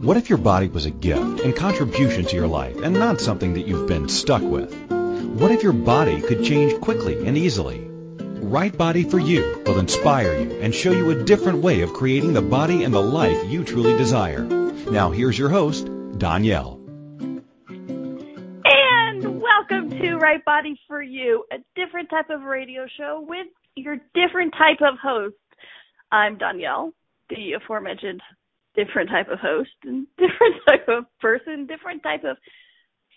What if your body was a gift and contribution to your life and not something that you've been stuck with? What if your body could change quickly and easily? Right Body for You will inspire you and show you a different way of creating the body and the life you truly desire. Now here's your host, Donnielle. And welcome to Right Body for You, a different type of radio show with your different type of host. I'm Donnielle, the aforementioned different type of host and different type of person, different type of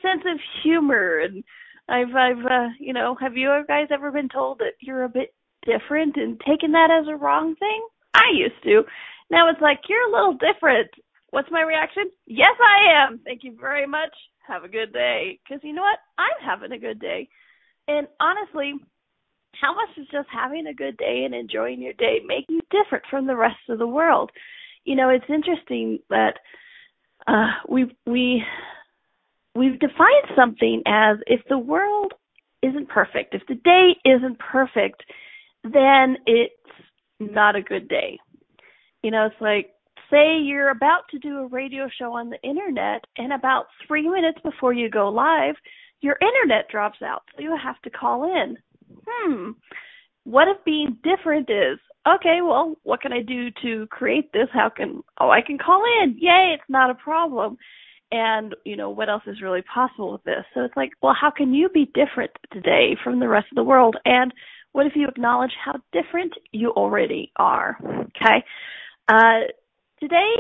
sense of humor. And have you guys ever been told that you're a bit different and taken that as a wrong thing? I used to. Now it's like, you're a little different. What's my reaction? Yes, I am. Thank you very much. Have a good day. Because you know what? I'm having a good day. And honestly, how much is just having a good day and enjoying your day make you different from the rest of the world? You know, it's interesting that we've defined something as, if the world isn't perfect, if the day isn't perfect, then it's not a good day. You know, it's like, say you're about to do a radio show on the internet, and about 3 minutes before you go live, your internet drops out, so you have to call in. What if being different is, okay, well, what can I do to create this? I can call in. Yay, it's not a problem. And, you know, what else is really possible with this? So it's like, well, how can you be different today from the rest of the world? And what if you acknowledge how different you already are? Okay. Today,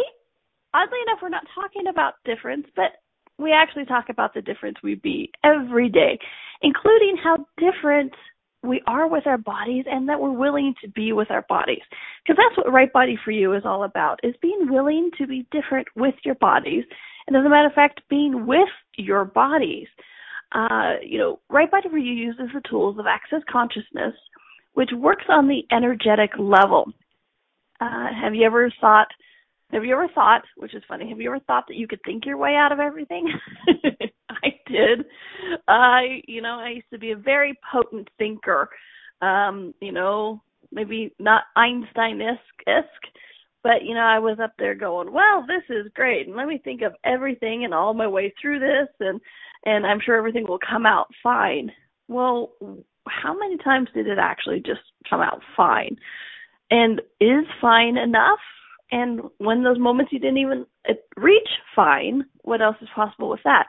oddly enough, we're not talking about difference, but we actually talk about the difference we be every day, including how different we are with our bodies and that we're willing to be with our bodies. Because that's what Right Body for You is all about, is being willing to be different with your bodies. And as a matter of fact, being with your bodies. Right Body for You uses the tools of Access Consciousness, which works on the energetic level. Have you ever thought, which is funny, have you ever thought that you could think your way out of everything? I did. I used to be a very potent thinker. Maybe not Einstein-esque. But, you know, I was up there going, well, this is great, and let me think of everything and all my way through this, and I'm sure everything will come out fine. Well, how many times did it actually just come out fine? And is fine enough? And when those moments you didn't even reach fine, what else is possible with that?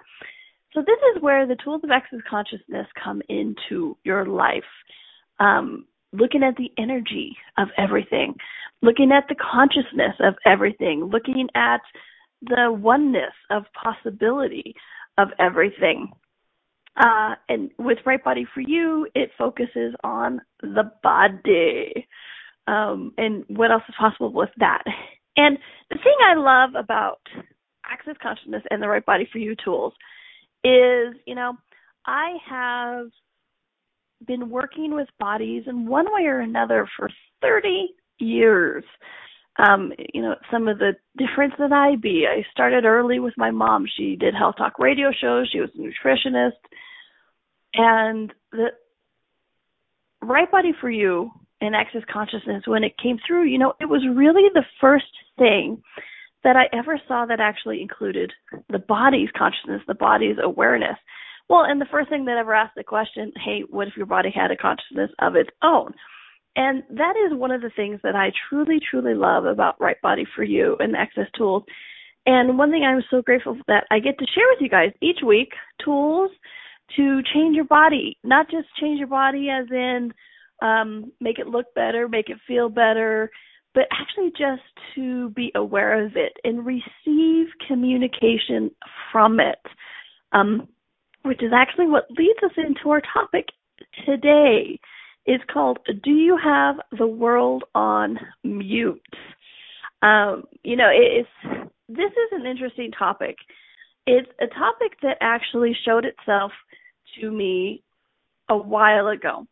So this is where the tools of Access Consciousness come into your life. Looking at the energy of everything, looking at the consciousness of everything, looking at the oneness of possibility of everything. And with Right Body for You, it focuses on the body. And what else is possible with that? And the thing I love about Access Consciousness and the Right Body for You tools is, you know, I have been working with bodies in one way or another for 30 years. Some of the difference that I started early with my mom. She did health talk radio shows. She was a nutritionist. And the Right Body for You and Access Consciousness, when it came through, you know, it was really the first thing that I ever saw that actually included the body's consciousness, the body's awareness. Well, and the first thing that ever asked the question, hey, what if your body had a consciousness of its own? And that is one of the things that I truly, truly love about Right Body for You and the Access tools. And one thing I'm so grateful that I get to share with you guys each week, tools to change your body, not just change your body as in make it look better, make it feel better, but actually just to be aware of it and receive communication from it. Which is actually what leads us into our topic today. It's called, do you have the world on mute? This is an interesting topic. It's a topic that actually showed itself to me a while ago.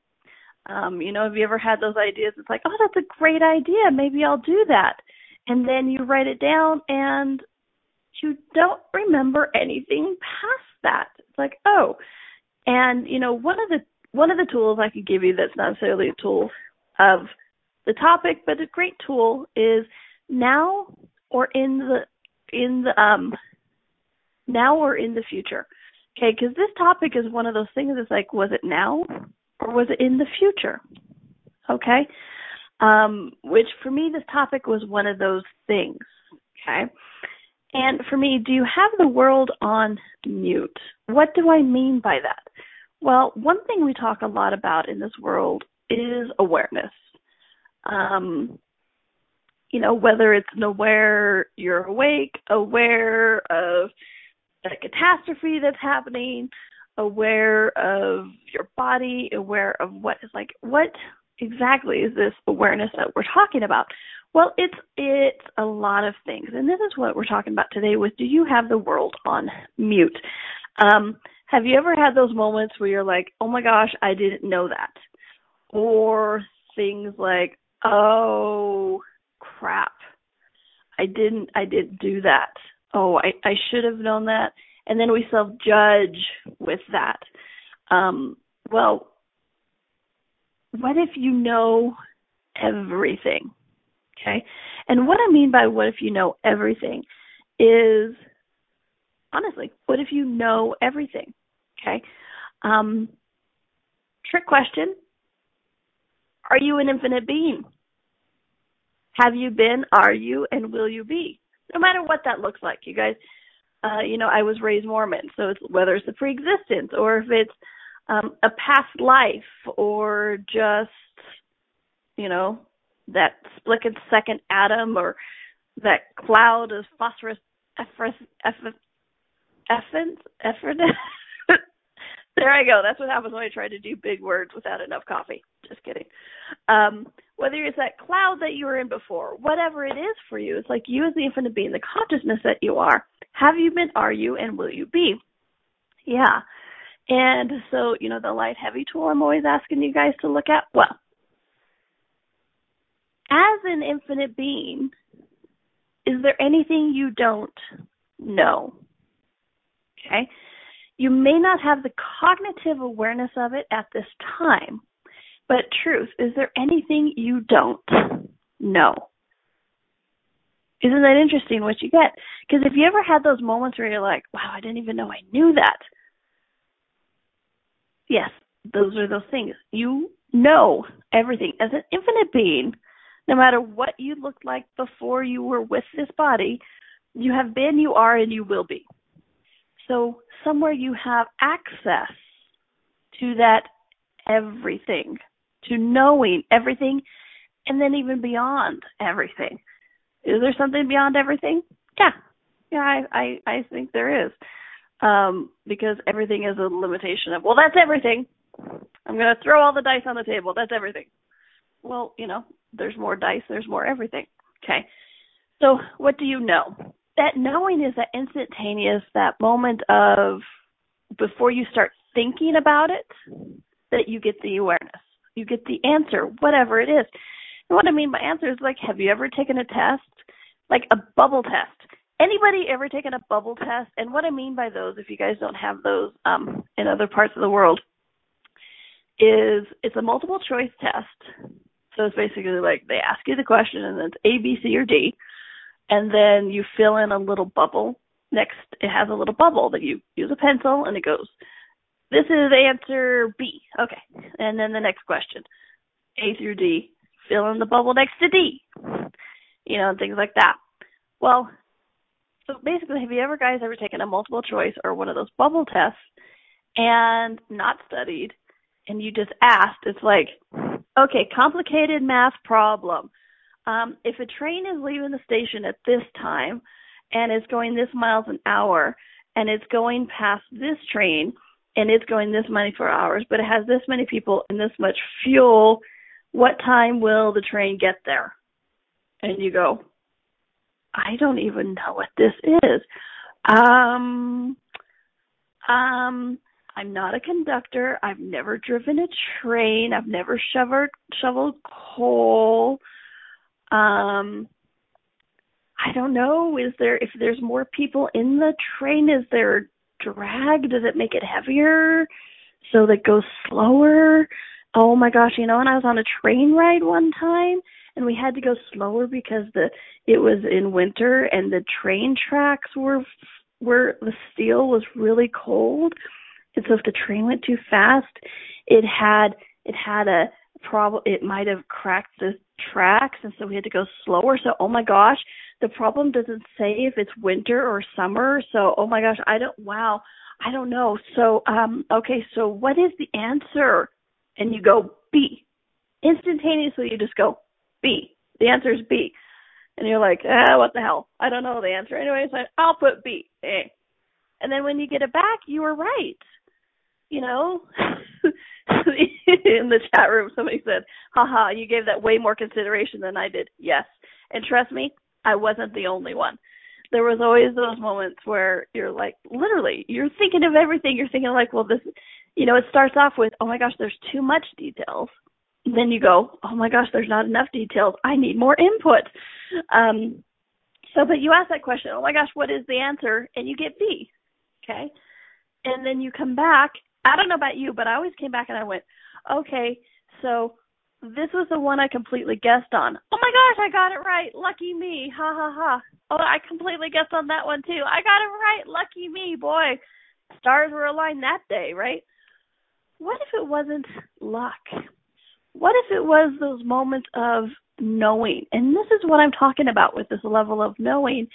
Have you ever had those ideas? It's like, oh, that's a great idea. Maybe I'll do that. And then you write it down and you don't remember anything past that. It's like, oh, and you know, one of the tools I could give you that's not necessarily a tool of the topic, but a great tool is now or in the in the now or in the future? Okay, because this topic is one of those things that's like, was it now or was it in the future? Okay, which for me, this topic was one of those things. Okay, and for me, do you have the world on mute? What do I mean by that? Well, one thing we talk a lot about in this world is awareness. You know, whether it's an aware, you're awake, aware of a catastrophe that's happening, aware of your body, aware of what is like, what exactly is this awareness that we're talking about? Well, it's a lot of things. And this is what we're talking about today with, do you have the world on mute? Have you ever had those moments where you're like, oh my gosh, I didn't know that? Or things like, oh crap, I didn't do that. Oh, I should have known that. And then we self-judge with that. Well, what if you know everything? Okay. And what I mean by what if you know everything is, honestly, what if you know everything? Okay. Trick question. Are you an infinite being? Have you been, are you, and will you be? No matter what that looks like, you guys. You know, I was raised Mormon, so it's, whether it's the pre-existence or if it's a past life or just, you know, that split second atom or that cloud of phosphorus effluent. There I go. That's what happens when I try to do big words without enough coffee. Just kidding. Whether it's that cloud that you were in before, whatever it is for you, it's like you as the infinite being, the consciousness that you are. Have you been, are you, and will you be? Yeah. And so, you know, the light heavy tool I'm always asking you guys to look at. Well, as an infinite being, is there anything you don't know? Okay. You may not have the cognitive awareness of it at this time, but truth, is there anything you don't know? Isn't that interesting what you get? Because if you ever had those moments where you're like, wow, I didn't even know I knew that. Yes, those are those things. You know everything. As an infinite being, no matter what you looked like before you were with this body, you have been, you are, and you will be. So somewhere you have access to that everything, to knowing everything, and then even beyond everything. Is there something beyond everything? Yeah, I think there is. Because everything is a limitation of, well, that's everything. I'm going to throw all the dice on the table. That's everything. Well, you know, there's more dice, there's more everything. Okay. So what do you know? That knowing is that instantaneous, that moment of before you start thinking about it, that you get the awareness, you get the answer, whatever it is. And what I mean by answer is like, have you ever taken a test, like a bubble test? Anybody ever taken a bubble test? And what I mean by those, if you guys don't have those in other parts of the world, is it's a multiple choice test. So it's basically like they ask you the question and then it's A, B, C, or D. And then you fill in a little bubble. Next, it has a little bubble that you use a pencil, and it goes, this is answer B. Okay. And then the next question, A through D, fill in the bubble next to D, you know, and things like that. Well, so basically, have you guys ever taken a multiple choice or one of those bubble tests and not studied, and you just asked? It's like, okay, complicated math problem. If a train is leaving the station at this time and it's going this miles an hour and it's going past this train and it's going this many for hours, but it has this many people and this much fuel, what time will the train get there? And you go, I don't even know what this is. I'm not a conductor. I've never driven a train. I've never shoveled coal. I don't know, if there's more people in the train, is there drag? Does it make it heavier so that it goes slower? Oh my gosh, you know, and I was on a train ride one time and we had to go slower because it was in winter and the train tracks were the steel was really cold, and so if the train went too fast, it had a problem. It might have cracked the tracks, and so we had to go slower. So oh my gosh, the problem doesn't say if it's winter or summer. So oh my gosh, I don't know. So okay, so what is the answer? And you go B. Instantaneously, you just go B. The answer is B. And you're like, what the hell? I don't know the answer. Anyway, so I'll put B. Eh. And then when you get it back, you were right. You know, in the chat room, somebody said, haha, you gave that way more consideration than I did. Yes. And trust me, I wasn't the only one. There was always those moments where you're like, literally, you're thinking of everything. You're thinking like, well, this, you know, it starts off with, oh my gosh, there's too much details. Then you go, oh my gosh, there's not enough details. I need more input. But you ask that question, oh my gosh, what is the answer? And you get B, okay? And then you come back. I don't know about you, but I always came back and I went, okay, so this was the one I completely guessed on. Oh my gosh, I got it right. Lucky me. Ha, ha, ha. Oh, I completely guessed on that one too. I got it right. Lucky me, boy. Stars were aligned that day, right? What if it wasn't luck? What if it was those moments of knowing? And this is what I'm talking about with this level of knowing,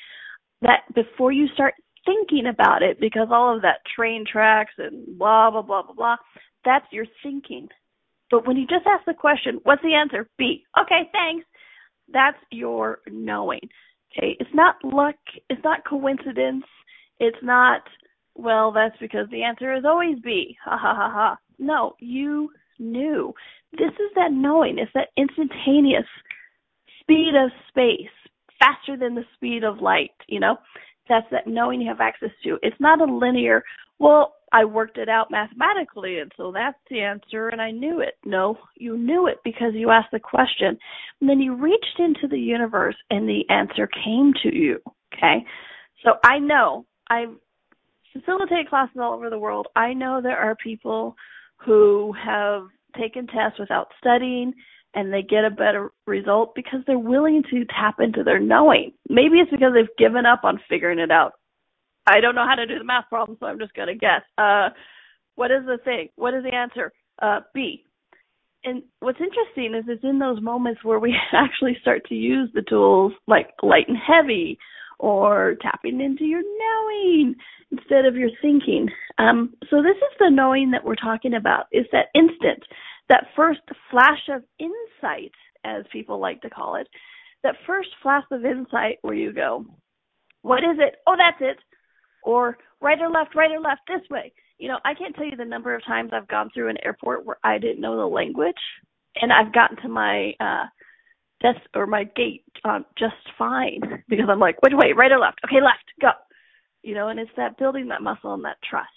that before you start thinking about it, because all of that train tracks and blah, blah, blah, blah, blah, that's your thinking. But when you just ask the question, what's the answer? B. Okay, thanks. That's your knowing. Okay, it's not luck. It's not coincidence. It's not, well, that's because the answer is always B. Ha, ha, ha, ha. No, you knew. This is that knowing. It's that instantaneous speed of space, faster than the speed of light, you know? That's that knowing you have access to. It's not a linear, well, I worked it out mathematically, and so that's the answer, and I knew it. No, you knew it because you asked the question. And then you reached into the universe, and the answer came to you, okay? So I know. I facilitate classes all over the world. I know there are people who have taken tests without studying, and they get a better result because they're willing to tap into their knowing. Maybe it's because they've given up on figuring it out. I don't know how to do the math problem, so I'm just going to guess. What is the thing? What is the answer? B. And what's interesting is it's in those moments where we actually start to use the tools like light and heavy or tapping into your knowing instead of your thinking. So this is the knowing that we're talking about. It's that instant, that first flash of insight, as people like to call it, that first flash of insight where you go, what is it? Oh, that's it. Or right or left, this way. You know, I can't tell you the number of times I've gone through an airport where I didn't know the language, and I've gotten to my desk or my gate just fine because I'm like, which way, right or left? Okay, left, go. You know, and it's that building that muscle and that trust.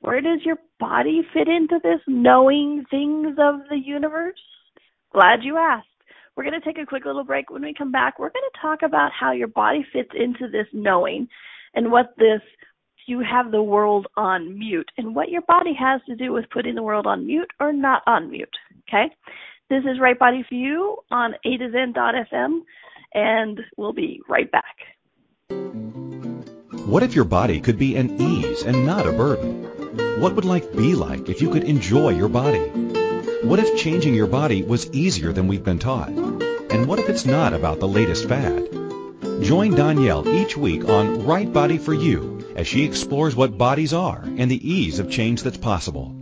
Where does your body fit into this knowing things of the universe? Glad you asked. We're going to take a quick little break. When we come back, we're going to talk about how your body fits into this knowing and what this, you have the world on mute, and what your body has to do with putting the world on mute or not on mute, okay? This is Right Body for You on A2Zen.fm, and we'll be right back. What if your body could be an ease and not a burden? What would life be like if you could enjoy your body? What if changing your body was easier than we've been taught? And what if it's not about the latest fad? Join Donnielle each week on Right Body for You as she explores what bodies are and the ease of change that's possible.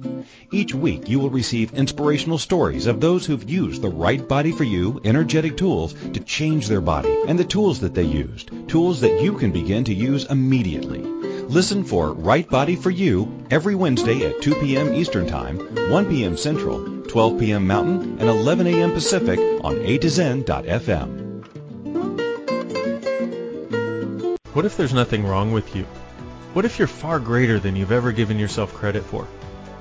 Each week you will receive inspirational stories of those who've used the Right Body for You energetic tools to change their body and the tools that they used, tools that you can begin to use immediately. Listen for Right Body for You every Wednesday at 2 p.m. Eastern Time, 1 p.m. Central, 12 p.m. Mountain, and 11 a.m. Pacific on A2Zen.fm. What if there's nothing wrong with you? What if you're far greater than you've ever given yourself credit for?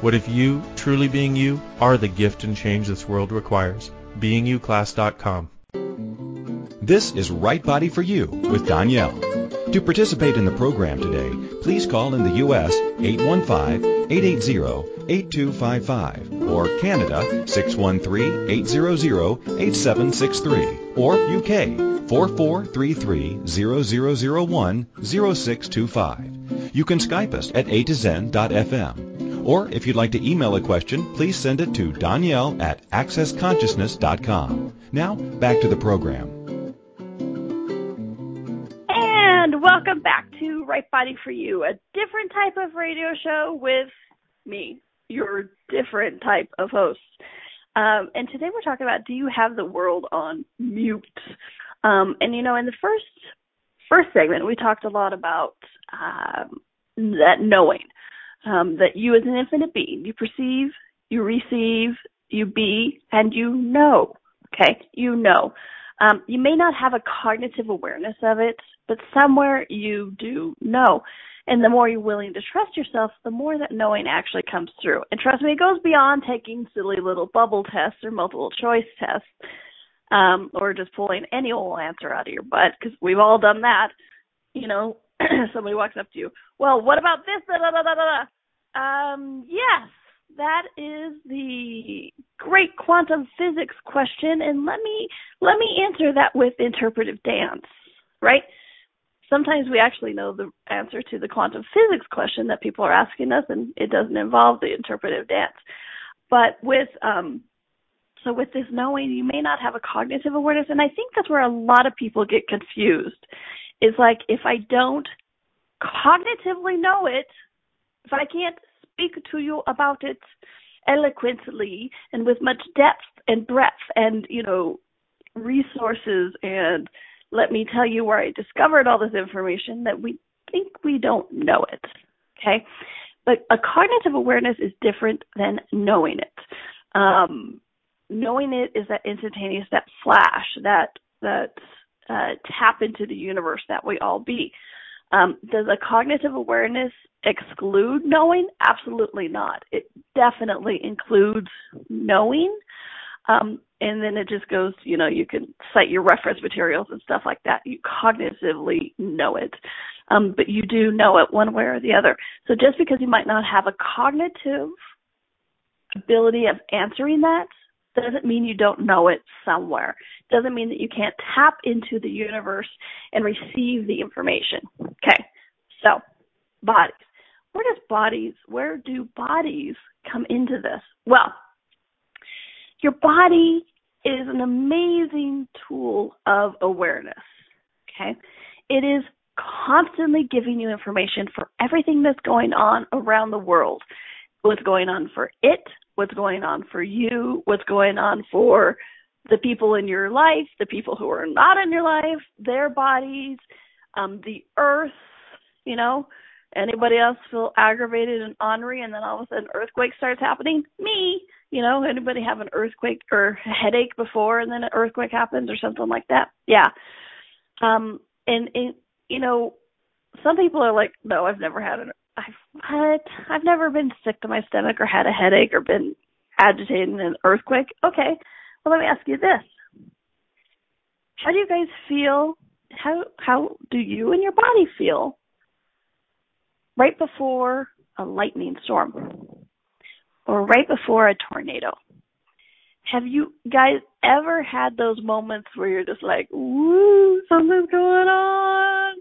What if you, truly being you, are the gift and change this world requires? beingyouclass.com. This is Right Body for You with Donnielle. To participate in the program today, please call in the U.S. 815-880-8255 or Canada 613-800-8763 or UK 4433-0001-0625. You can Skype us at A2Zen.fm. Or if you'd like to email a question, please send it to Donnielle at accessconsciousness.com. Now, back to the program. And welcome back to Right Body for You, a different type of radio show with me, your different type of host. And today we're talking about, do you have the world on mute? And, you know, in the first segment, we talked a lot about that knowing. That you as an infinite being, you perceive, you receive, you be, and you know, okay? You know. You may not have a cognitive awareness of it, but somewhere you do know. And the more you're willing to trust yourself, the more that knowing actually comes through. And trust me, it goes beyond taking silly little bubble tests or multiple choice tests or just pulling any old answer out of your butt, because we've all done that, you know. Somebody walks up to you, well, what about this? Da, da, da, da, da. Yes, that is the great quantum physics question, and let me answer that with interpretive dance, right? Sometimes we actually know the answer to the quantum physics question that people are asking us, and it doesn't involve the interpretive dance. But with this knowing, you may not have a cognitive awareness, and I think that's where a lot of people get confused. It's like, if I don't cognitively know it, if I can't speak to you about it eloquently and with much depth and breadth and, you know, resources and let me tell you where I discovered all this information, that we think we don't know it, okay? But a cognitive awareness is different than knowing it. Knowing it is that instantaneous, that flash, that tap into the universe that we all be. Does a cognitive awareness exclude knowing? Absolutely not. It definitely includes knowing. And then it just goes, you know, you can cite your reference materials and stuff like that. You cognitively know it. But you do know it one way or the other. So just because you might not have a cognitive ability of answering that, doesn't mean you don't know it somewhere. Doesn't mean that you can't tap into the universe and receive the information. Okay, so bodies. Where do bodies come into this? Well, your body is an amazing tool of awareness. Okay, it is constantly giving you information for everything that's going on around the world. What's going on for it, what's going on for you, what's going on for the people in your life, the people who are not in your life, their bodies, the earth, you know. Anybody else feel aggravated and ornery and then all of a sudden earthquake starts happening? Me, you know, anybody have an earthquake or a headache before and then an earthquake happens or something like that? Yeah. And you know, some people are like, no, I've never had an earthquake. I've never been sick to my stomach or had a headache or been agitated in an earthquake. Okay, well, let me ask you this. How do you guys feel, how do you and your body feel right before a lightning storm or right before a tornado? Have you guys ever had those moments where you're just like, woo, something's going on?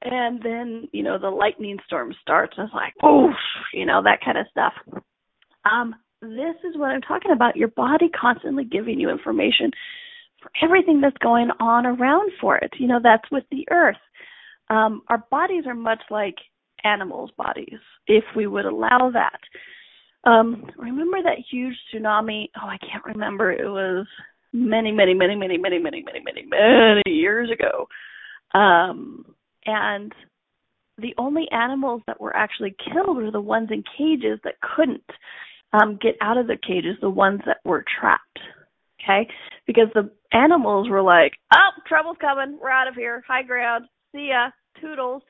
And then, you know, the lightning storm starts. It's like, oof, you know, that kind of stuff. This is what I'm talking about. Your body constantly giving you information for everything that's going on around for it. You know, that's with the earth. Our bodies are much like animals' bodies, if we would allow that. Remember that huge tsunami? Oh, I can't remember. It was many years ago. And the only animals that were actually killed were the ones in cages that couldn't get out of the cages, the ones that were trapped, okay? Because the animals were like, oh, trouble's coming. We're out of here. High ground. See ya. Toodles.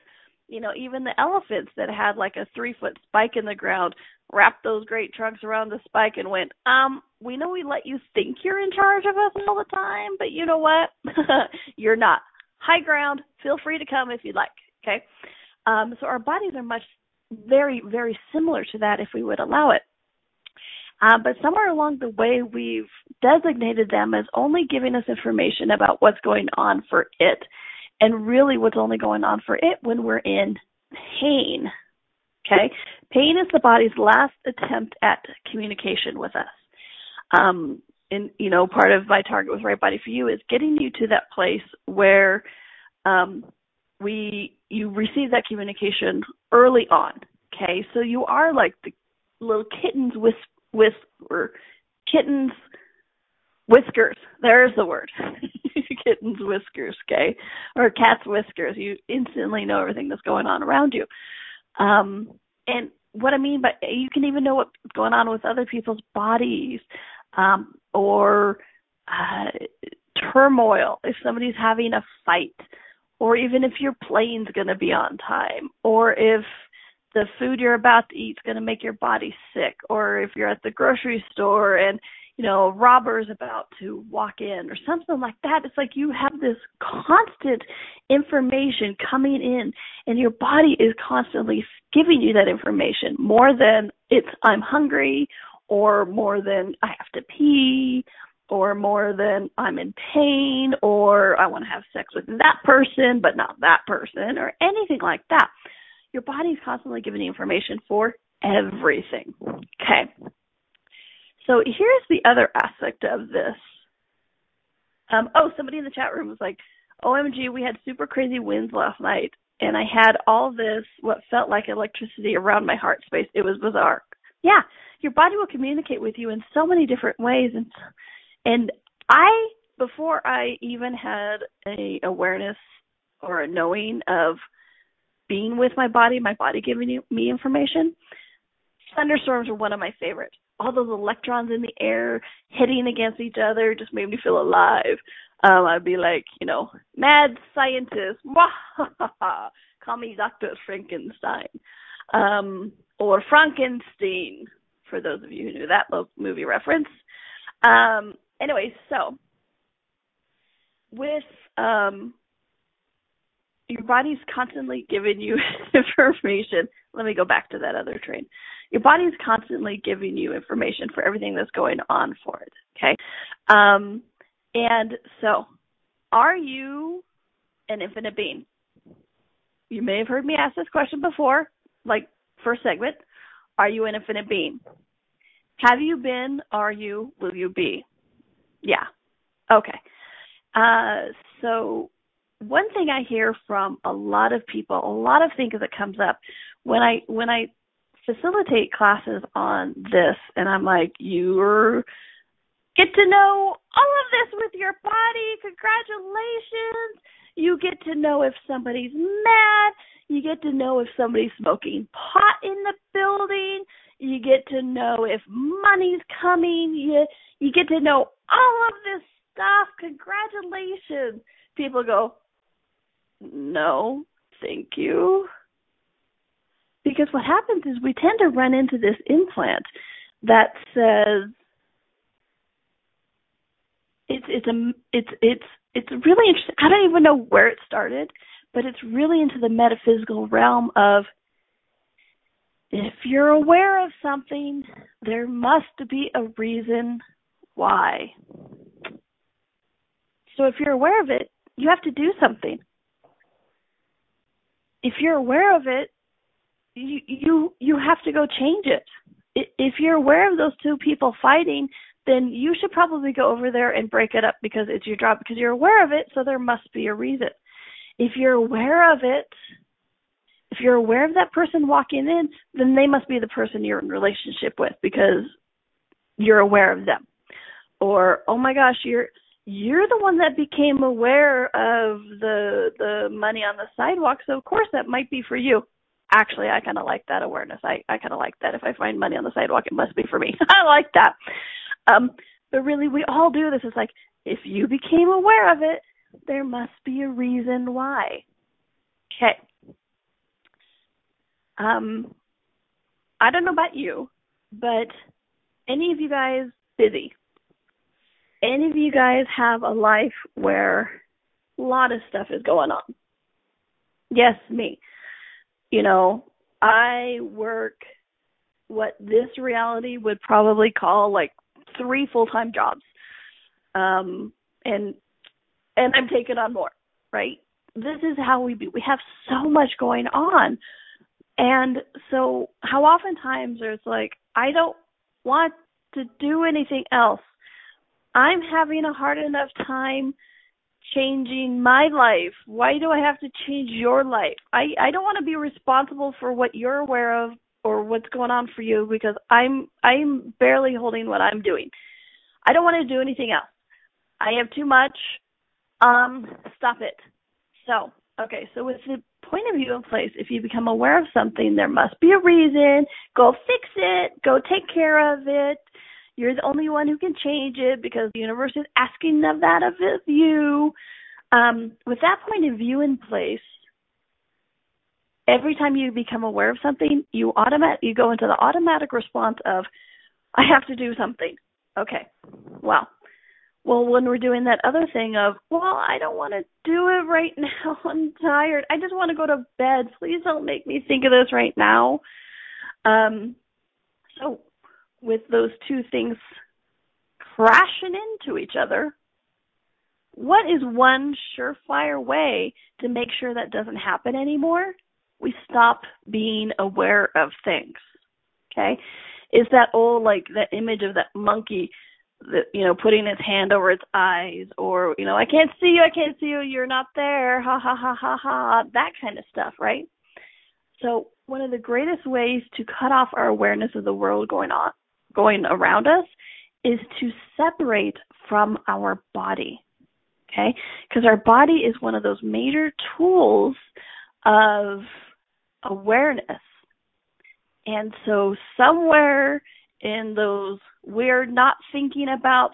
You know, even the elephants that had like a 3-foot spike in the ground wrapped those great trunks around the spike and went, we know we let you think you're in charge of us all the time, but you know what? You're not. High ground. Feel free to come if you'd like, okay? So our bodies are very, very similar to that if we would allow it. But somewhere along the way, we've designated them as only giving us information about what's going on for it, and really what's only going on for it when we're in pain, okay? Pain is the body's last attempt at communication with us. And, you know, part of my target with Right Body for You is getting you to that place where you receive that communication early on, okay? So you are like the little kittens whisper, kittens whiskers. There's the word. Kittens whiskers, okay? Or cat's whiskers. You instantly know everything that's going on around you. And what I mean by, you can even know what's going on with other people's bodies, or turmoil, if somebody's having a fight, or even if your plane's going to be on time, or if the food you're about to eat is going to make your body sick, or if you're at the grocery store and, you know, a robber's about to walk in or something like that. It's like you have this constant information coming in, and your body is constantly giving you that information more than it's I'm hungry, or more than I have to pee, or more than I'm in pain, or I want to have sex with that person but not that person, or anything like that. Your body's constantly giving you information for everything, okay? So here's the other aspect of this. Somebody in the chat room was like, OMG, we had super crazy winds last night, and I had all this, what felt like electricity around my heart space. It was bizarre. Yeah, your body will communicate with you in so many different ways. And I, before I even had an awareness or a knowing of being with my body giving me information, thunderstorms were one of my favorites. All those electrons in the air hitting against each other just made me feel alive. I'd be like, you know, mad scientist, call me Dr. Frankenstein, or Frankenstein, for those of you who knew that movie reference. Anyway, so with your body's constantly giving you information. Let me go back to that other train. Your body's constantly giving you information for everything that's going on for it, okay? And so are you an infinite being? You may have heard me ask this question before, like first segment. Are you an infinite being? Have you been, are you, will you be? Yeah. Okay. So one thing I hear from a lot of people, a lot of things that comes up when I facilitate classes on this, and I'm like, you get to know all of this with your body. Congratulations. You get to know if somebody's mad. You get to know if somebody's smoking pot in the building. You get to know if money's coming. You get to know all of this stuff. Congratulations. People go, no, thank you. Because what happens is we tend to run into this implant that says it's really interesting. I don't even know where it started, but it's really into the metaphysical realm of if you're aware of something, there must be a reason why. So if you're aware of it, you have to do something. If you're aware of it, you have to go change it. If you're aware of those two people fighting, then you should probably go over there and break it up because it's your job, because you're aware of it, so there must be a reason. If you're aware of it, if you're aware of that person walking in, then they must be the person you're in relationship with because you're aware of them. Or, oh my gosh, you're the one that became aware of the money on the sidewalk, so of course that might be for you. Actually, I kind of like that awareness. I kind of like that. If I find money on the sidewalk, it must be for me. I like that. But really, we all do this. It's like, if you became aware of it, there must be a reason why. Okay. I don't know about you, but any of you guys busy? Any of you guys have a life where a lot of stuff is going on? Yes, me. You know, I work what this reality would probably call like 3 full-time jobs. And I'm taking on more, right? This is how we be. We have so much going on. And so how oftentimes it's like, I don't want to do anything else. I'm having a hard enough time changing my life. Why do I have to change your life? I don't want to be responsible for what you're aware of or what's going on for you because I'm barely holding what I'm doing. I don't want to do anything else. I have too much. Stop it. So, okay, so with the point of view in place, if you become aware of something, there must be a reason. Go fix it. Go take care of it. You're the only one who can change it because the universe is asking of that of you. With that point of view in place, every time you become aware of something, you go into the automatic response of, I have to do something. Okay, wow. Well, when we're doing that other thing of, well, I don't want to do it right now. I'm tired. I just want to go to bed. Please don't make me think of this right now. So with those two things crashing into each other, what is one surefire way to make sure that doesn't happen anymore? We stop being aware of things, okay? It's that old, like, that image of that monkey, that, you know, putting its hand over its eyes or, you know, I can't see you, you're not there, ha, ha, ha, ha, ha, that kind of stuff, right? So one of the greatest ways to cut off our awareness of the world going around us is to separate from our body, okay? Because our body is one of those major tools of awareness. And so somewhere in those we're not thinking about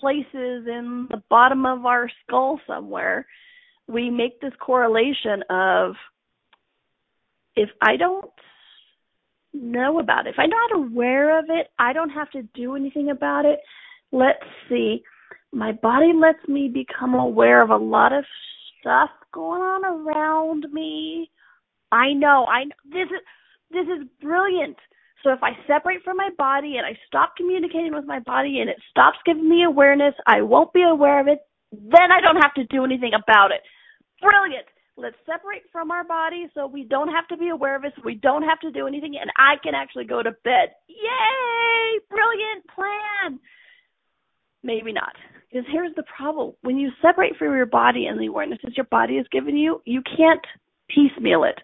places in the bottom of our skull somewhere, we make this correlation of, if I don't know about it, if I'm not aware of it, I don't have to do anything about it. Let's see. My body lets me become aware of a lot of stuff going on around me. I know. This is brilliant. So if I separate from my body and I stop communicating with my body and it stops giving me awareness, I won't be aware of it, then I don't have to do anything about it. Brilliant. Let's separate from our body so we don't have to be aware of it, so we don't have to do anything, and I can actually go to bed. Yay! Brilliant plan! Maybe not. Because here's the problem. When you separate from your body and the awarenesses your body has given you, you can't piecemeal it.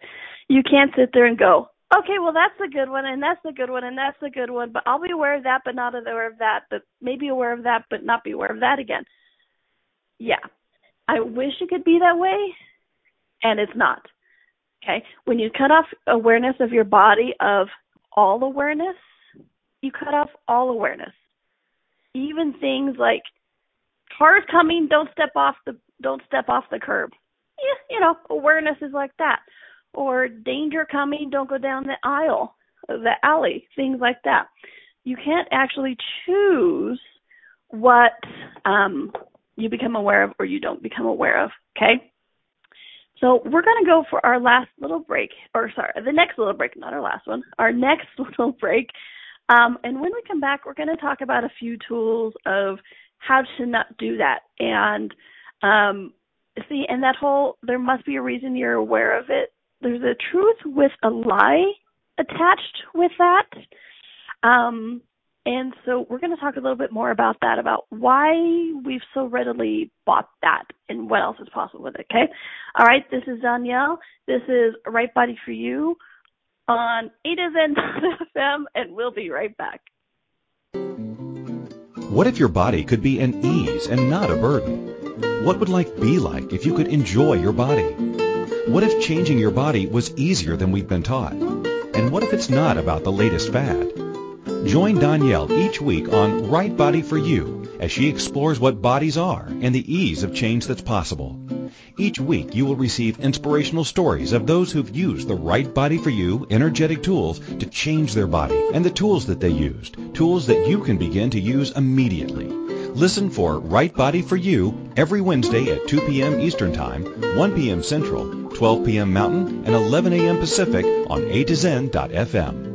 You can't sit there and go, okay, well, that's a good one, and that's a good one, and that's a good one, but I'll be aware of that but not aware of that, but maybe aware of that but not be aware of that again. Yeah. I wish it could be that way. And it's not, okay? When you cut off awareness of your body of all awareness, you cut off all awareness. Even things like cars coming, don't step off the curb. Yeah, you know, awareness is like that. Or danger coming, don't go down the aisle, the alley, things like that. You can't actually choose what you become aware of or you don't become aware of, okay? So we're going to go for our last little break, the next little break, not our last one, our next little break. And when we come back, we're going to talk about a few tools of how to not do that. And that whole, there must be a reason you're aware of it. There's a truth with a lie attached with that. And so we're going to talk a little bit more about that, about why we've so readily bought that and what else is possible with it, okay? All right, this is Donnielle. This is Right Body for You on A2Zen.fm, and we'll be right back. What if your body could be an ease and not a burden? What would life be like if you could enjoy your body? What if changing your body was easier than we've been taught? And what if it's not about the latest fad? Join Donnielle each week on Right Body for You as she explores what bodies are and the ease of change that's possible. Each week you will receive inspirational stories of those who've used the Right Body for You energetic tools to change their body and the tools that they used, tools that you can begin to use immediately. Listen for Right Body for You every Wednesday at 2 p.m. Eastern Time, 1 p.m. Central, 12 p.m. Mountain, and 11 a.m. Pacific on A2Zen.fm.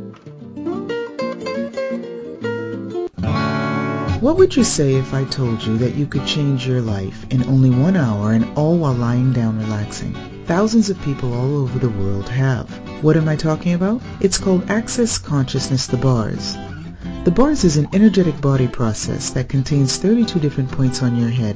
What would you say if I told you that you could change your life in only 1 hour and all while lying down relaxing? Thousands of people all over the world have. What am I talking about? It's called Access Consciousness, the bars. The bars is an energetic body process that contains 32 different points on your head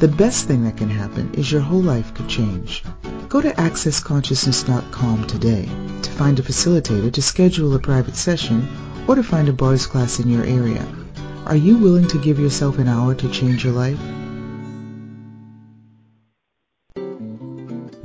The best thing that can happen is your whole life could change. Go to accessconsciousness.com today to find a facilitator to schedule a private session or to find a bars class in your area. Are you willing to give yourself an hour to change your life?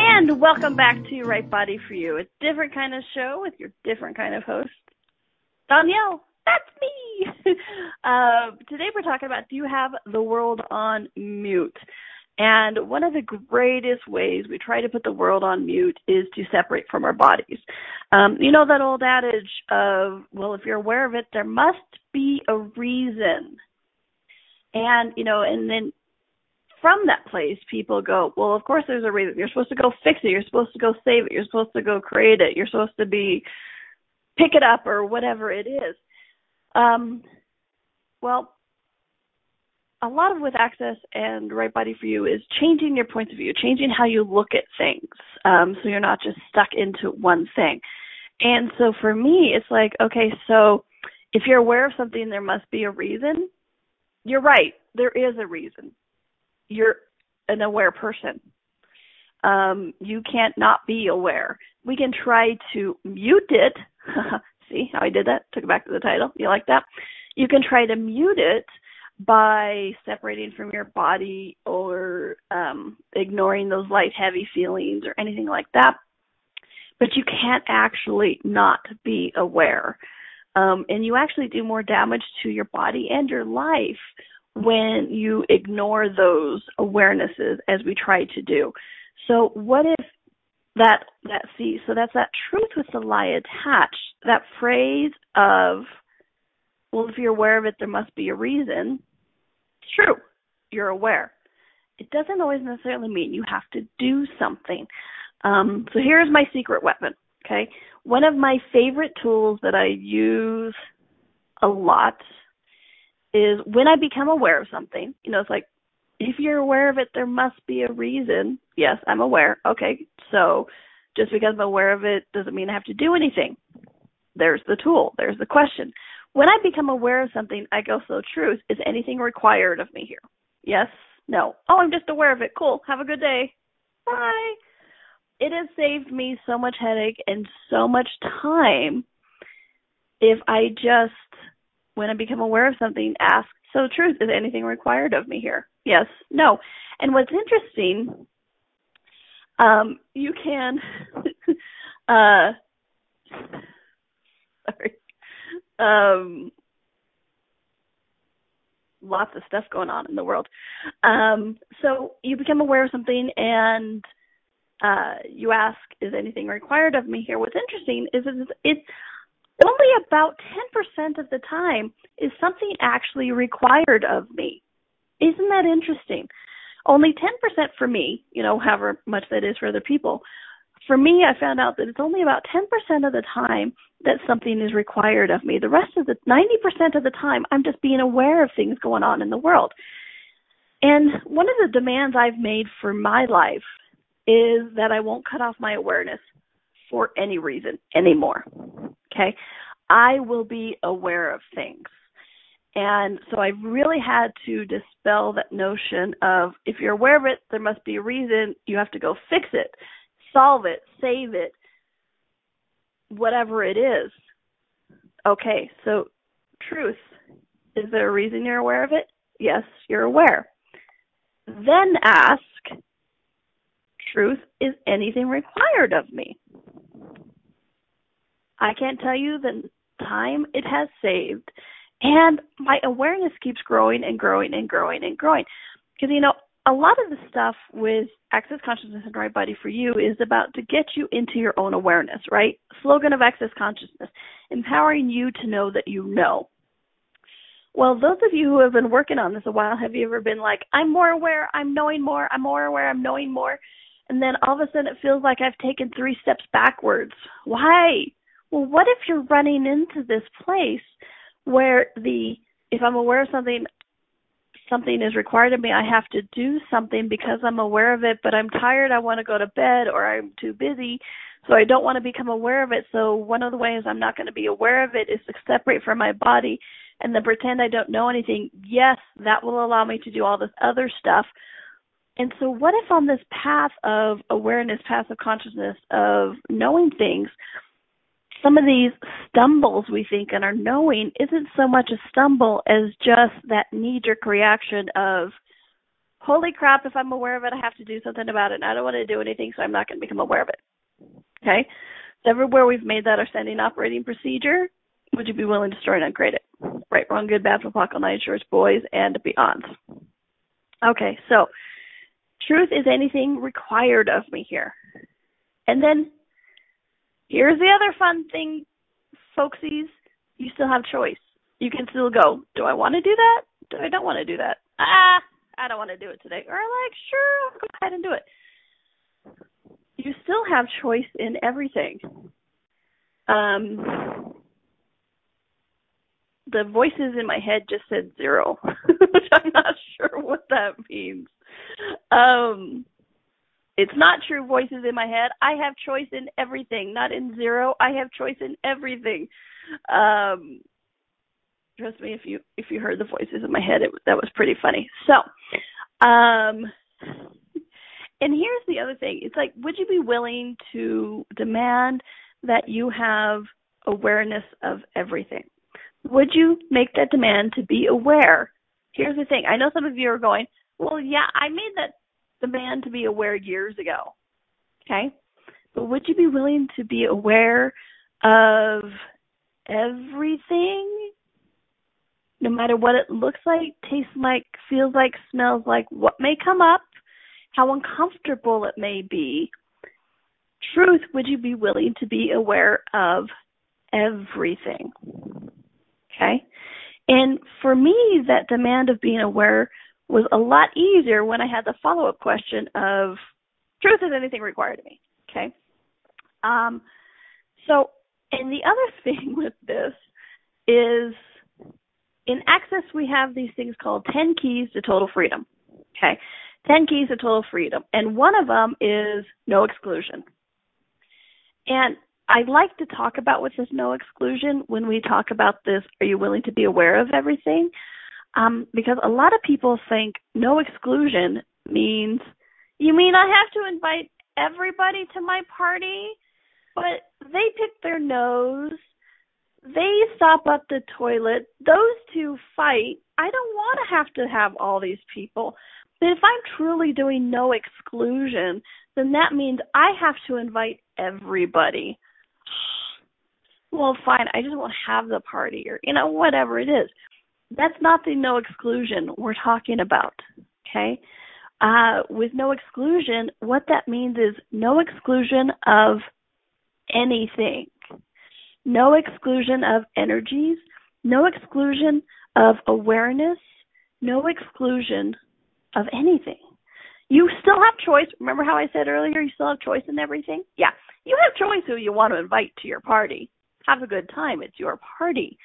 And welcome back to Right Body for You, a different kind of show with your different kind of host, Donnielle. That's me. Today we're talking about, do you have the world on mute? And one of the greatest ways we try to put the world on mute is to separate from our bodies. You know that old adage of, well, if you're aware of it, there must be a reason. And, you know, and then from that place, people go, well, of course there's a reason. You're supposed to go fix it. You're supposed to go save it. You're supposed to go create it. You're supposed to be pick it up or whatever it is. Well, a lot of with Access and Right Body for You is changing your points of view, changing how you look at things, so you're not just stuck into one thing. And so for me, it's like, okay, so if you're aware of something, there must be a reason. You're right. There is a reason. You're an aware person. You can't not be aware. We can try to mute it. See how I did that? Took it back to the title. You like that? You can try to mute it by separating from your body or ignoring those light, heavy feelings or anything like that. But you can't actually not be aware. And you actually do more damage to your body and your life when you ignore those awarenesses as we try to do. So what if that's that truth with the lie attached, that phrase of, well, if you're aware of it, there must be a reason. It's true. You're aware. It doesn't always necessarily mean you have to do something. So here's my secret weapon, okay? One of my favorite tools that I use a lot is when I become aware of something, you know, it's like, if you're aware of it, there must be a reason. Yes, I'm aware. Okay, so just because I'm aware of it doesn't mean I have to do anything. There's the tool. There's the question. When I become aware of something, I go, so truth, is anything required of me here? Yes, no. Oh, I'm just aware of it. Cool. Have a good day. Bye. It has saved me so much headache and so much time if I just, when I become aware of something, ask, so truth, is anything required of me here? Yes, no. And what's interesting You can, sorry, lots of stuff going on in the world. So you become aware of something and you ask, is anything required of me here? What's interesting is it's only about 10% of the time is something actually required of me. Isn't that interesting? Only 10% for me, you know, however much that is for other people. For me, I found out that it's only about 10% of the time that something is required of me. The rest of the 90% of the time, I'm just being aware of things going on in the world. And one of the demands I've made for my life is that I won't cut off my awareness for any reason anymore, okay? I will be aware of things. And so I really had to dispel that notion of if you're aware of it, there must be a reason. You have to go fix it, solve it, save it, whatever it is. Okay, so truth, is there a reason you're aware of it? Yes, you're aware. Then ask, truth, is anything required of me? I can't tell you the time it has saved. And my awareness keeps growing and growing and growing and growing. Because, you know, a lot of the stuff with Access Consciousness and Right Body for You is about to get you into your own awareness, right? Slogan of Access Consciousness, empowering you to know that you know. Well, those of you who have been working on this a while, have you ever been like, I'm more aware, I'm knowing more, I'm more aware, I'm knowing more? And then all of a sudden it feels like I've taken 3 steps backwards. Why? Well, what if you're running into this place where if I'm aware of something, something is required of me, I have to do something because I'm aware of it, but I'm tired, I want to go to bed, or I'm too busy, so I don't want to become aware of it. So one of the ways I'm not going to be aware of it is to separate from my body and then pretend I don't know anything. Yes, that will allow me to do all this other stuff. And so what if on this path of awareness, path of consciousness, of knowing things, some of these stumbles we think in our knowing isn't so much a stumble as just that knee-jerk reaction of, holy crap, if I'm aware of it, I have to do something about it, and I don't want to do anything, so I'm not going to become aware of it. Okay? So everywhere we've made that our standing operating procedure, would you be willing to destroy and upgrade it? Right, wrong, good, bad, for all nine shorts, boys, and beyond. Okay, so truth is anything required of me here. And then here's the other fun thing, folksies. You still have choice. You can still go, do I want to do that? Do I don't want to do that? I don't want to do it today. Or like, sure, I'll go ahead and do it. You still have choice in everything. The voices in my head just said 0, which I'm not sure what that means. It's not true, voices in my head. I have choice in everything, not in 0. I have choice in everything. Trust me, if you heard the voices in my head, that was pretty funny. So, and here's the other thing. It's like, would you be willing to demand that you have awareness of everything? Would you make that demand to be aware? Here's the thing. I know some of you are going, well, yeah, I made that demand to be aware years ago, okay? But would you be willing to be aware of everything, no matter what it looks like, tastes like, feels like, smells like, what may come up, how uncomfortable it may be? Truth, would you be willing to be aware of everything, okay? And for me, that demand of being aware was a lot easier when I had the follow-up question of, truth is anything required of me, okay? And the other thing with this is in Access, we have these things called 10 keys to total freedom, okay? 10 keys to total freedom. And one of them is no exclusion. And I like to talk about what is no exclusion when we talk about this, are you willing to be aware of everything? Because a lot of people think no exclusion means, you mean I have to invite everybody to my party? But they pick their nose, they stop at the toilet, those 2 fight. I don't want to have all these people. But if I'm truly doing no exclusion, then that means I have to invite everybody. Well, fine, I just won't have the party or, you know, whatever it is. That's not the no exclusion we're talking about, okay? With no exclusion, what that means is no exclusion of anything, no exclusion of energies, no exclusion of awareness, no exclusion of anything. You still have choice. Remember how I said earlier, you still have choice in everything? Yeah, you have choice who you want to invite to your party. Have a good time. It's your party.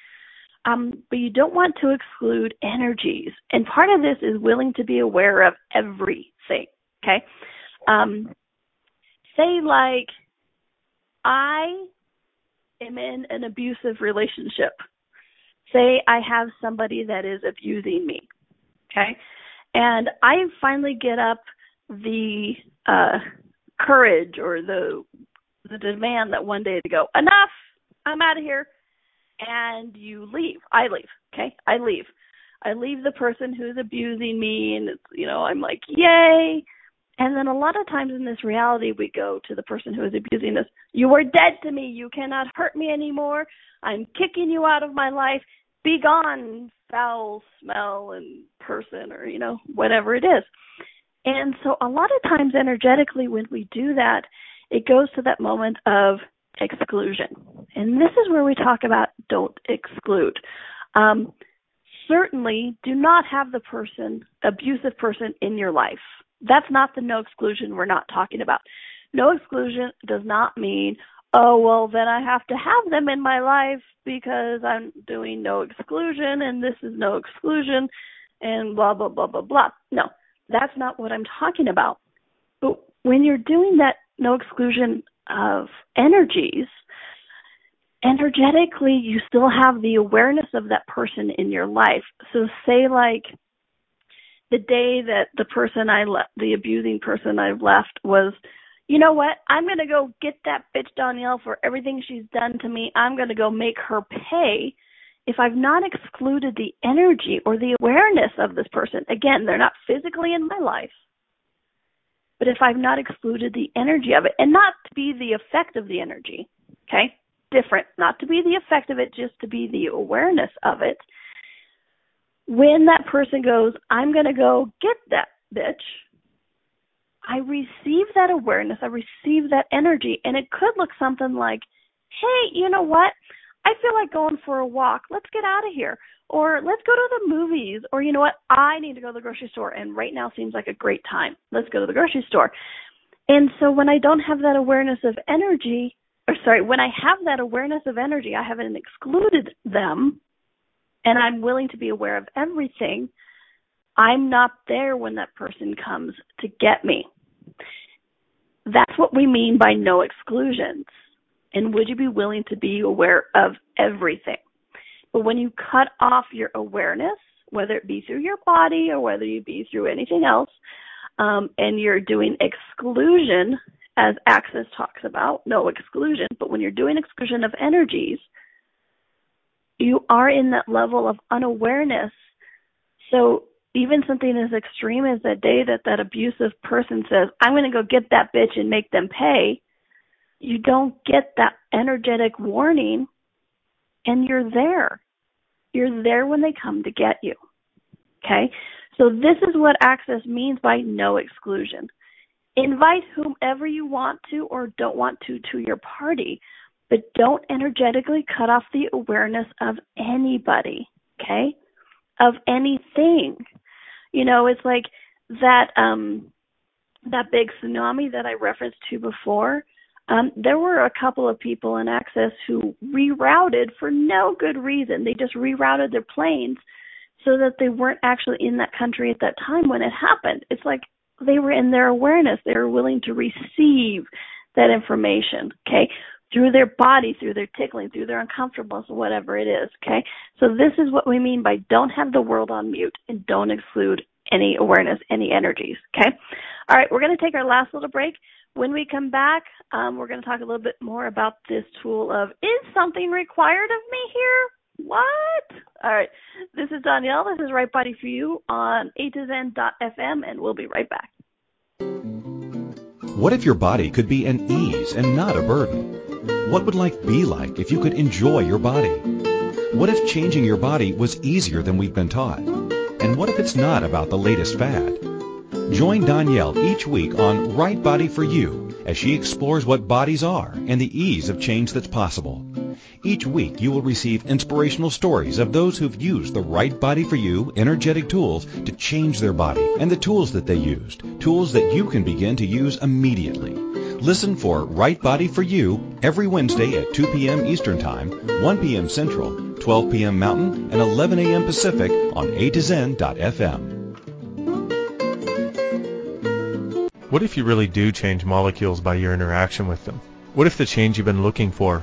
But you don't want to exclude energies. And part of this is willing to be aware of everything, okay? Say, like, I am in an abusive relationship. Say I have somebody that is abusing me, okay? And I finally get up the courage or the demand that one day to go, enough, I'm out of here. And you leave. I leave. Okay? I leave. I leave the person who's abusing me, and, it's, you know, I'm like, yay. And then a lot of times in this reality, we go to the person who is abusing us. You are dead to me. You cannot hurt me anymore. I'm kicking you out of my life. Be gone, foul smell and person, or, you know, whatever it is. And so a lot of times energetically when we do that, it goes to that moment of exclusion. And this is where we talk about don't exclude. Certainly do not have the person, abusive person in your life. That's not the no exclusion we're not talking about. No exclusion does not mean, oh, well, then I have to have them in my life because I'm doing no exclusion and this is no exclusion and blah, blah, blah, blah, blah. No, that's not what I'm talking about. But when you're doing that no exclusion of energies, energetically, you still have the awareness of that person in your life. So say, like, the day that the person I left, the abusing person I've left was, you know what, I'm going to go get that bitch Donnielle for everything she's done to me. I'm going to go make her pay. If I've not excluded the energy or the awareness of this person, again, they're not physically in my life, but if I've not excluded the energy of it, and not to be the effect of the energy, okay, different, not to be the effect of it, just to be the awareness of it, when that person goes, I'm going to go get that bitch, I receive that awareness, I receive that energy, and it could look something like, hey, you know what, I feel like going for a walk, let's get out of here, or let's go to the movies, or you know what, I need to go to the grocery store, and right now seems like a great time, let's go to the grocery store. And so when I don't have that awareness of energy, or sorry, when I have that awareness of energy, I haven't excluded them, and I'm willing to be aware of everything, I'm not there when that person comes to get me. That's what we mean by no exclusions. And would you be willing to be aware of everything? But when you cut off your awareness, whether it be through your body or whether it be through anything else, and you're doing exclusion, as Access talks about, no exclusion, but when you're doing exclusion of energies, you are in that level of unawareness. So even something as extreme as that day that that abusive person says, I'm going to go get that bitch and make them pay, you don't get that energetic warning, and you're there. You're there when they come to get you, okay? So this is what Access means by no exclusion. Invite whomever you want to or don't want to your party, but don't energetically cut off the awareness of anybody, okay, of anything. You know, it's like that that big tsunami that I referenced to before. There were a couple of people in Access who rerouted for no good reason. They just rerouted their planes so that they weren't actually in that country at that time when it happened. It's like they were in their awareness. They were willing to receive that information, okay, through their body, through their tickling, through their uncomfortableness, whatever it is, okay? So this is what we mean by don't have the world on mute and don't exclude any awareness, any energies, okay? All right, we're going to take our last little break. When we come back, we're going to talk a little bit more about this tool of, is something required of me here? What? All right, this is Donnielle. This is Right Body for You on A2Zen.fm, and we'll be right back. What if your body could be an ease and not a burden? What would life be like if you could enjoy your body? What if changing your body was easier than we've been taught? And what if it's not about the latest fad? Join Donnielle each week on Right Body for You as she explores what bodies are and the ease of change that's possible. Each week you will receive inspirational stories of those who've used the Right Body for You energetic tools to change their body and the tools that they used, tools that you can begin to use immediately. Listen for Right Body for You every Wednesday at 2 p.m. Eastern Time, 1 p.m. Central, 12 p.m. Mountain, and 11 a.m. Pacific on A2Zen.fm. What if you really do change molecules by your interaction with them? What if the change you've been looking for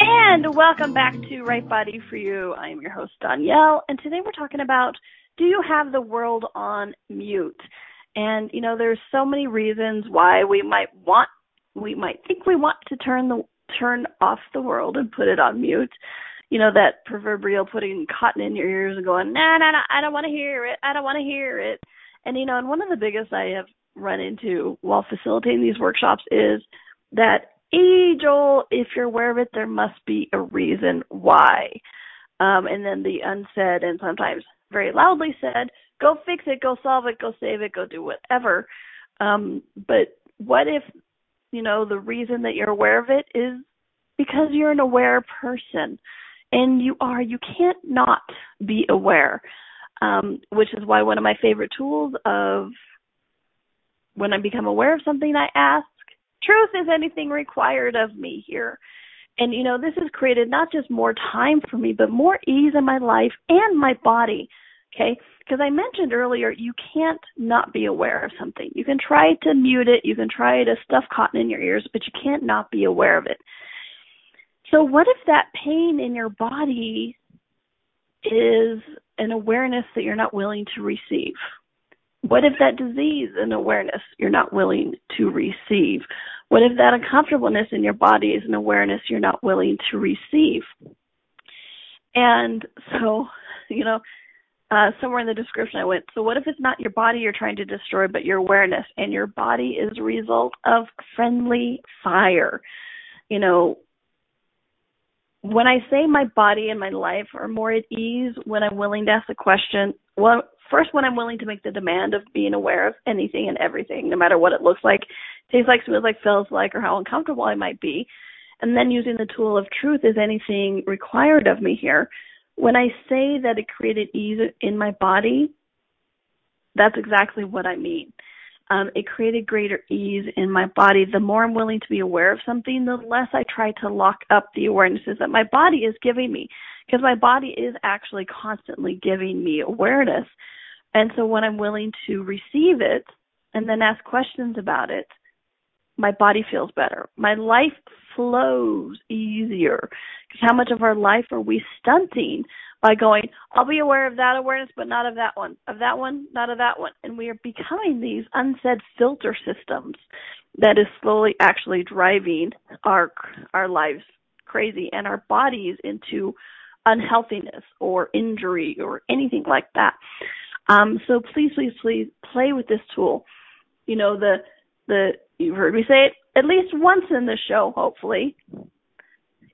And welcome back to Right Body for You. I am your host, Donnielle, and today we're talking about, do you have the world on mute? And, you know, there's so many reasons why we might think we want to turn off the world and put it on mute. You know, that proverbial putting cotton in your ears and going, nah, I don't want to hear it. And, you know, and one of the biggest I have run into while facilitating these workshops is that age-old, if you're aware of it, there must be a reason why. And then the unsaid and sometimes very loudly said, go fix it, go solve it, go save it, go do whatever. But what if, you know, the reason that you're aware of it is because you're an aware person, and you can't not be aware, which is why one of my favorite tools of when I become aware of something, I ask, truth, is anything required of me here? And, you know, this has created not just more time for me, but more ease in my life and my body, okay? Because I mentioned earlier, you can't not be aware of something. You can try to mute it. You can try to stuff cotton in your ears, but you can't not be aware of it. So what if that pain in your body is an awareness that you're not willing to receive? What if that disease and awareness you're not willing to receive? What if that uncomfortableness in your body is an awareness you're not willing to receive? And so, you know, somewhere in the description I went, so what if it's not your body you're trying to destroy, but your awareness, and your body is a result of friendly fire? You know, when I say my body and my life are more at ease when I'm willing to ask the question, well, first, when I'm willing to make the demand of being aware of anything and everything, no matter what it looks like, tastes like, smells like, feels like, or how uncomfortable I might be, and then using the tool of truth, is anything required of me here? When I say that it created ease in my body, that's exactly what I mean. It created greater ease in my body. The more I'm willing to be aware of something, the less I try to lock up the awarenesses that my body is giving me, because my body is actually constantly giving me awareness. And so when I'm willing to receive it and then ask questions about it, my body feels better. My life flows easier, because how much of our life are we stunting by going, I'll be aware of that awareness, but not of that one, not of that one. And we are becoming these unsaid filter systems that is slowly actually driving our lives crazy and our bodies into unhealthiness or injury or anything like that. So please play with this tool. You know, you've heard me say it at least once in the show, hopefully.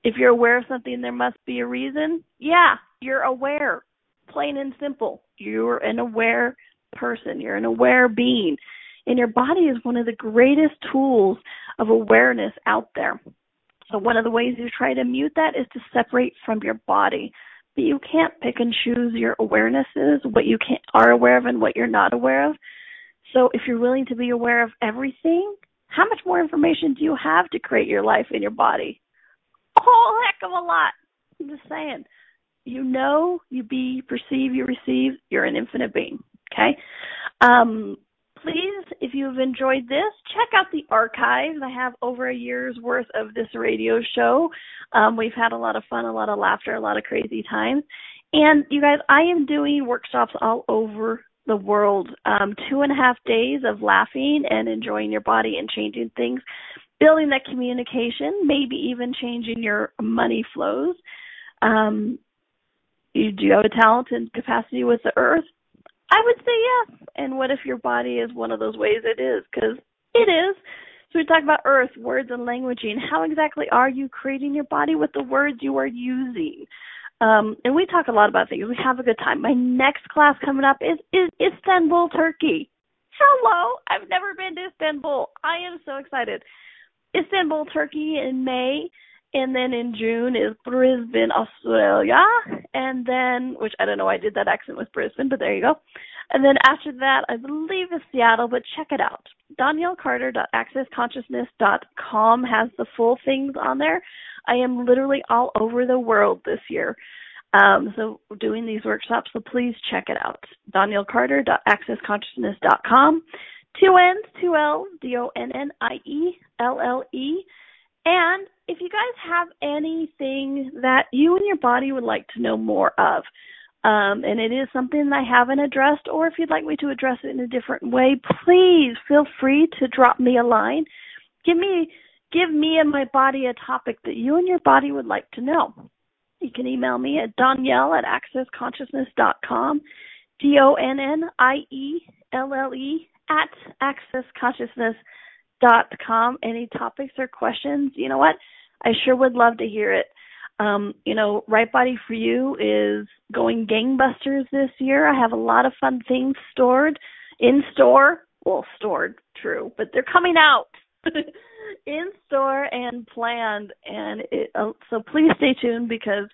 If you're aware of something, there must be a reason. Yeah, you're aware. Plain and simple. You're an aware person. You're an aware being. And your body is one of the greatest tools of awareness out there. So one of the ways you try to mute that is to separate from your body. But you can't pick and choose your awarenesses, what you are aware of and what you're not aware of. So if you're willing to be aware of everything, how much more information do you have to create your life in your body? A whole heck of a lot. I'm just saying. You know, you be, you perceive, you receive. You're an infinite being, okay? Please, if you've enjoyed this, check out the archives. I have over a year's worth of this radio show. We've had a lot of fun, a lot of laughter, a lot of crazy times. And, you guys, I am doing workshops all over the world, 2.5 days of laughing and enjoying your body and changing things, building that communication, maybe even changing your money flows. Do you have a talent and capacity with the earth? I would say yes. And what if your body is one of those ways it is? Because it is. So we talk about earth, words, and languaging. How exactly are you creating your body with the words you are using? And we talk a lot about things. We have a good time. My next class coming up is Istanbul, Turkey. Hello. I've never been to Istanbul. I am so excited. Istanbul, Turkey in May. And then in June is Brisbane, Australia. And then, which I don't know why I did that accent with Brisbane, but there you go. And then after that, I believe it's Seattle, but check it out. DonnielleCarter.accessconsciousness.com has the full things on there. I am literally all over the world this year. So doing these workshops, so please check it out. DonnielleCarter.accessconsciousness.com. Two N's, two L's, DonnielleLLE. And if you guys have anything that you and your body would like to know more of, and it is something that I haven't addressed, or if you'd like me to address it in a different way, please feel free to drop me a line. Give me and my body a topic that you and your body would like to know. You can email me at Donnielle@accessconsciousness.com, Donnielle @accessconsciousness.com. Any topics or questions? You know what? I sure would love to hear it. You know, Right Body for You is going gangbusters this year. I have a lot of fun things stored, but they're coming out in store and planned. And so please stay tuned, because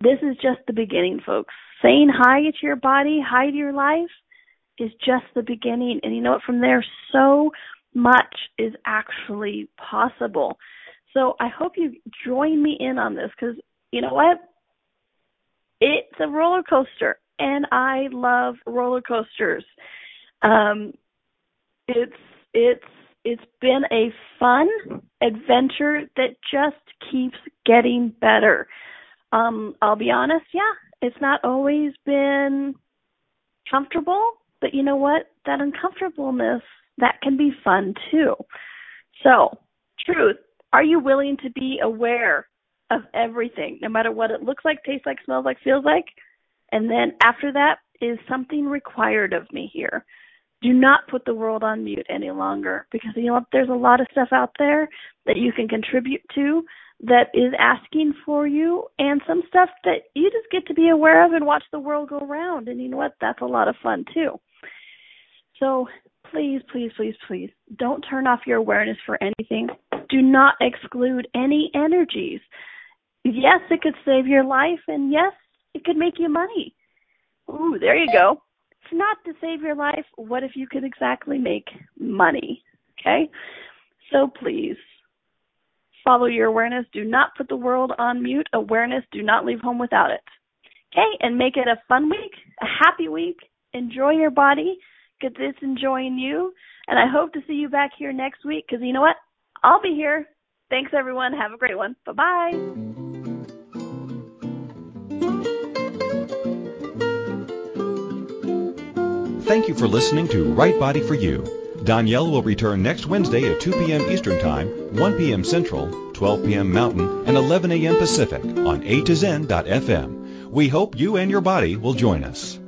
this is just the beginning, folks. Saying hi to your body, hi to your life is just the beginning. And you know what? From there, so much is actually possible. So I hope you join me in on this, because you know what? It's a roller coaster, and I love roller coasters. It's been a fun adventure that just keeps getting better. I'll be honest, it's not always been comfortable, but you know what? That uncomfortableness, that can be fun too. So, truth, are you willing to be aware of everything, no matter what it looks like, tastes like, smells like, feels like? And then after that, is something required of me here? Do not put the world on mute any longer, because you know what? There's a lot of stuff out there that you can contribute to that is asking for you, and some stuff that you just get to be aware of and watch the world go round. And you know what? That's a lot of fun too. So, Please, don't turn off your awareness for anything. Do not exclude any energies. Yes, it could save your life, and yes, it could make you money. Ooh, there you go. It's not to save your life. What if you could exactly make money? Okay? So please, follow your awareness. Do not put the world on mute. Awareness, do not leave home without it. Okay? And make it a fun week, a happy week. Enjoy your body. At this, enjoying you, and I hope to see you back here next week, because you know what? I'll be here. Thanks, everyone. Have a great one. Bye-bye. Thank you for listening to Right Body for You. Donnielle will return next Wednesday at 2 p.m. Eastern Time, 1 p.m. Central, 12 p.m. Mountain, and 11 a.m. Pacific on A2Zen.fm. We hope you and your body will join us.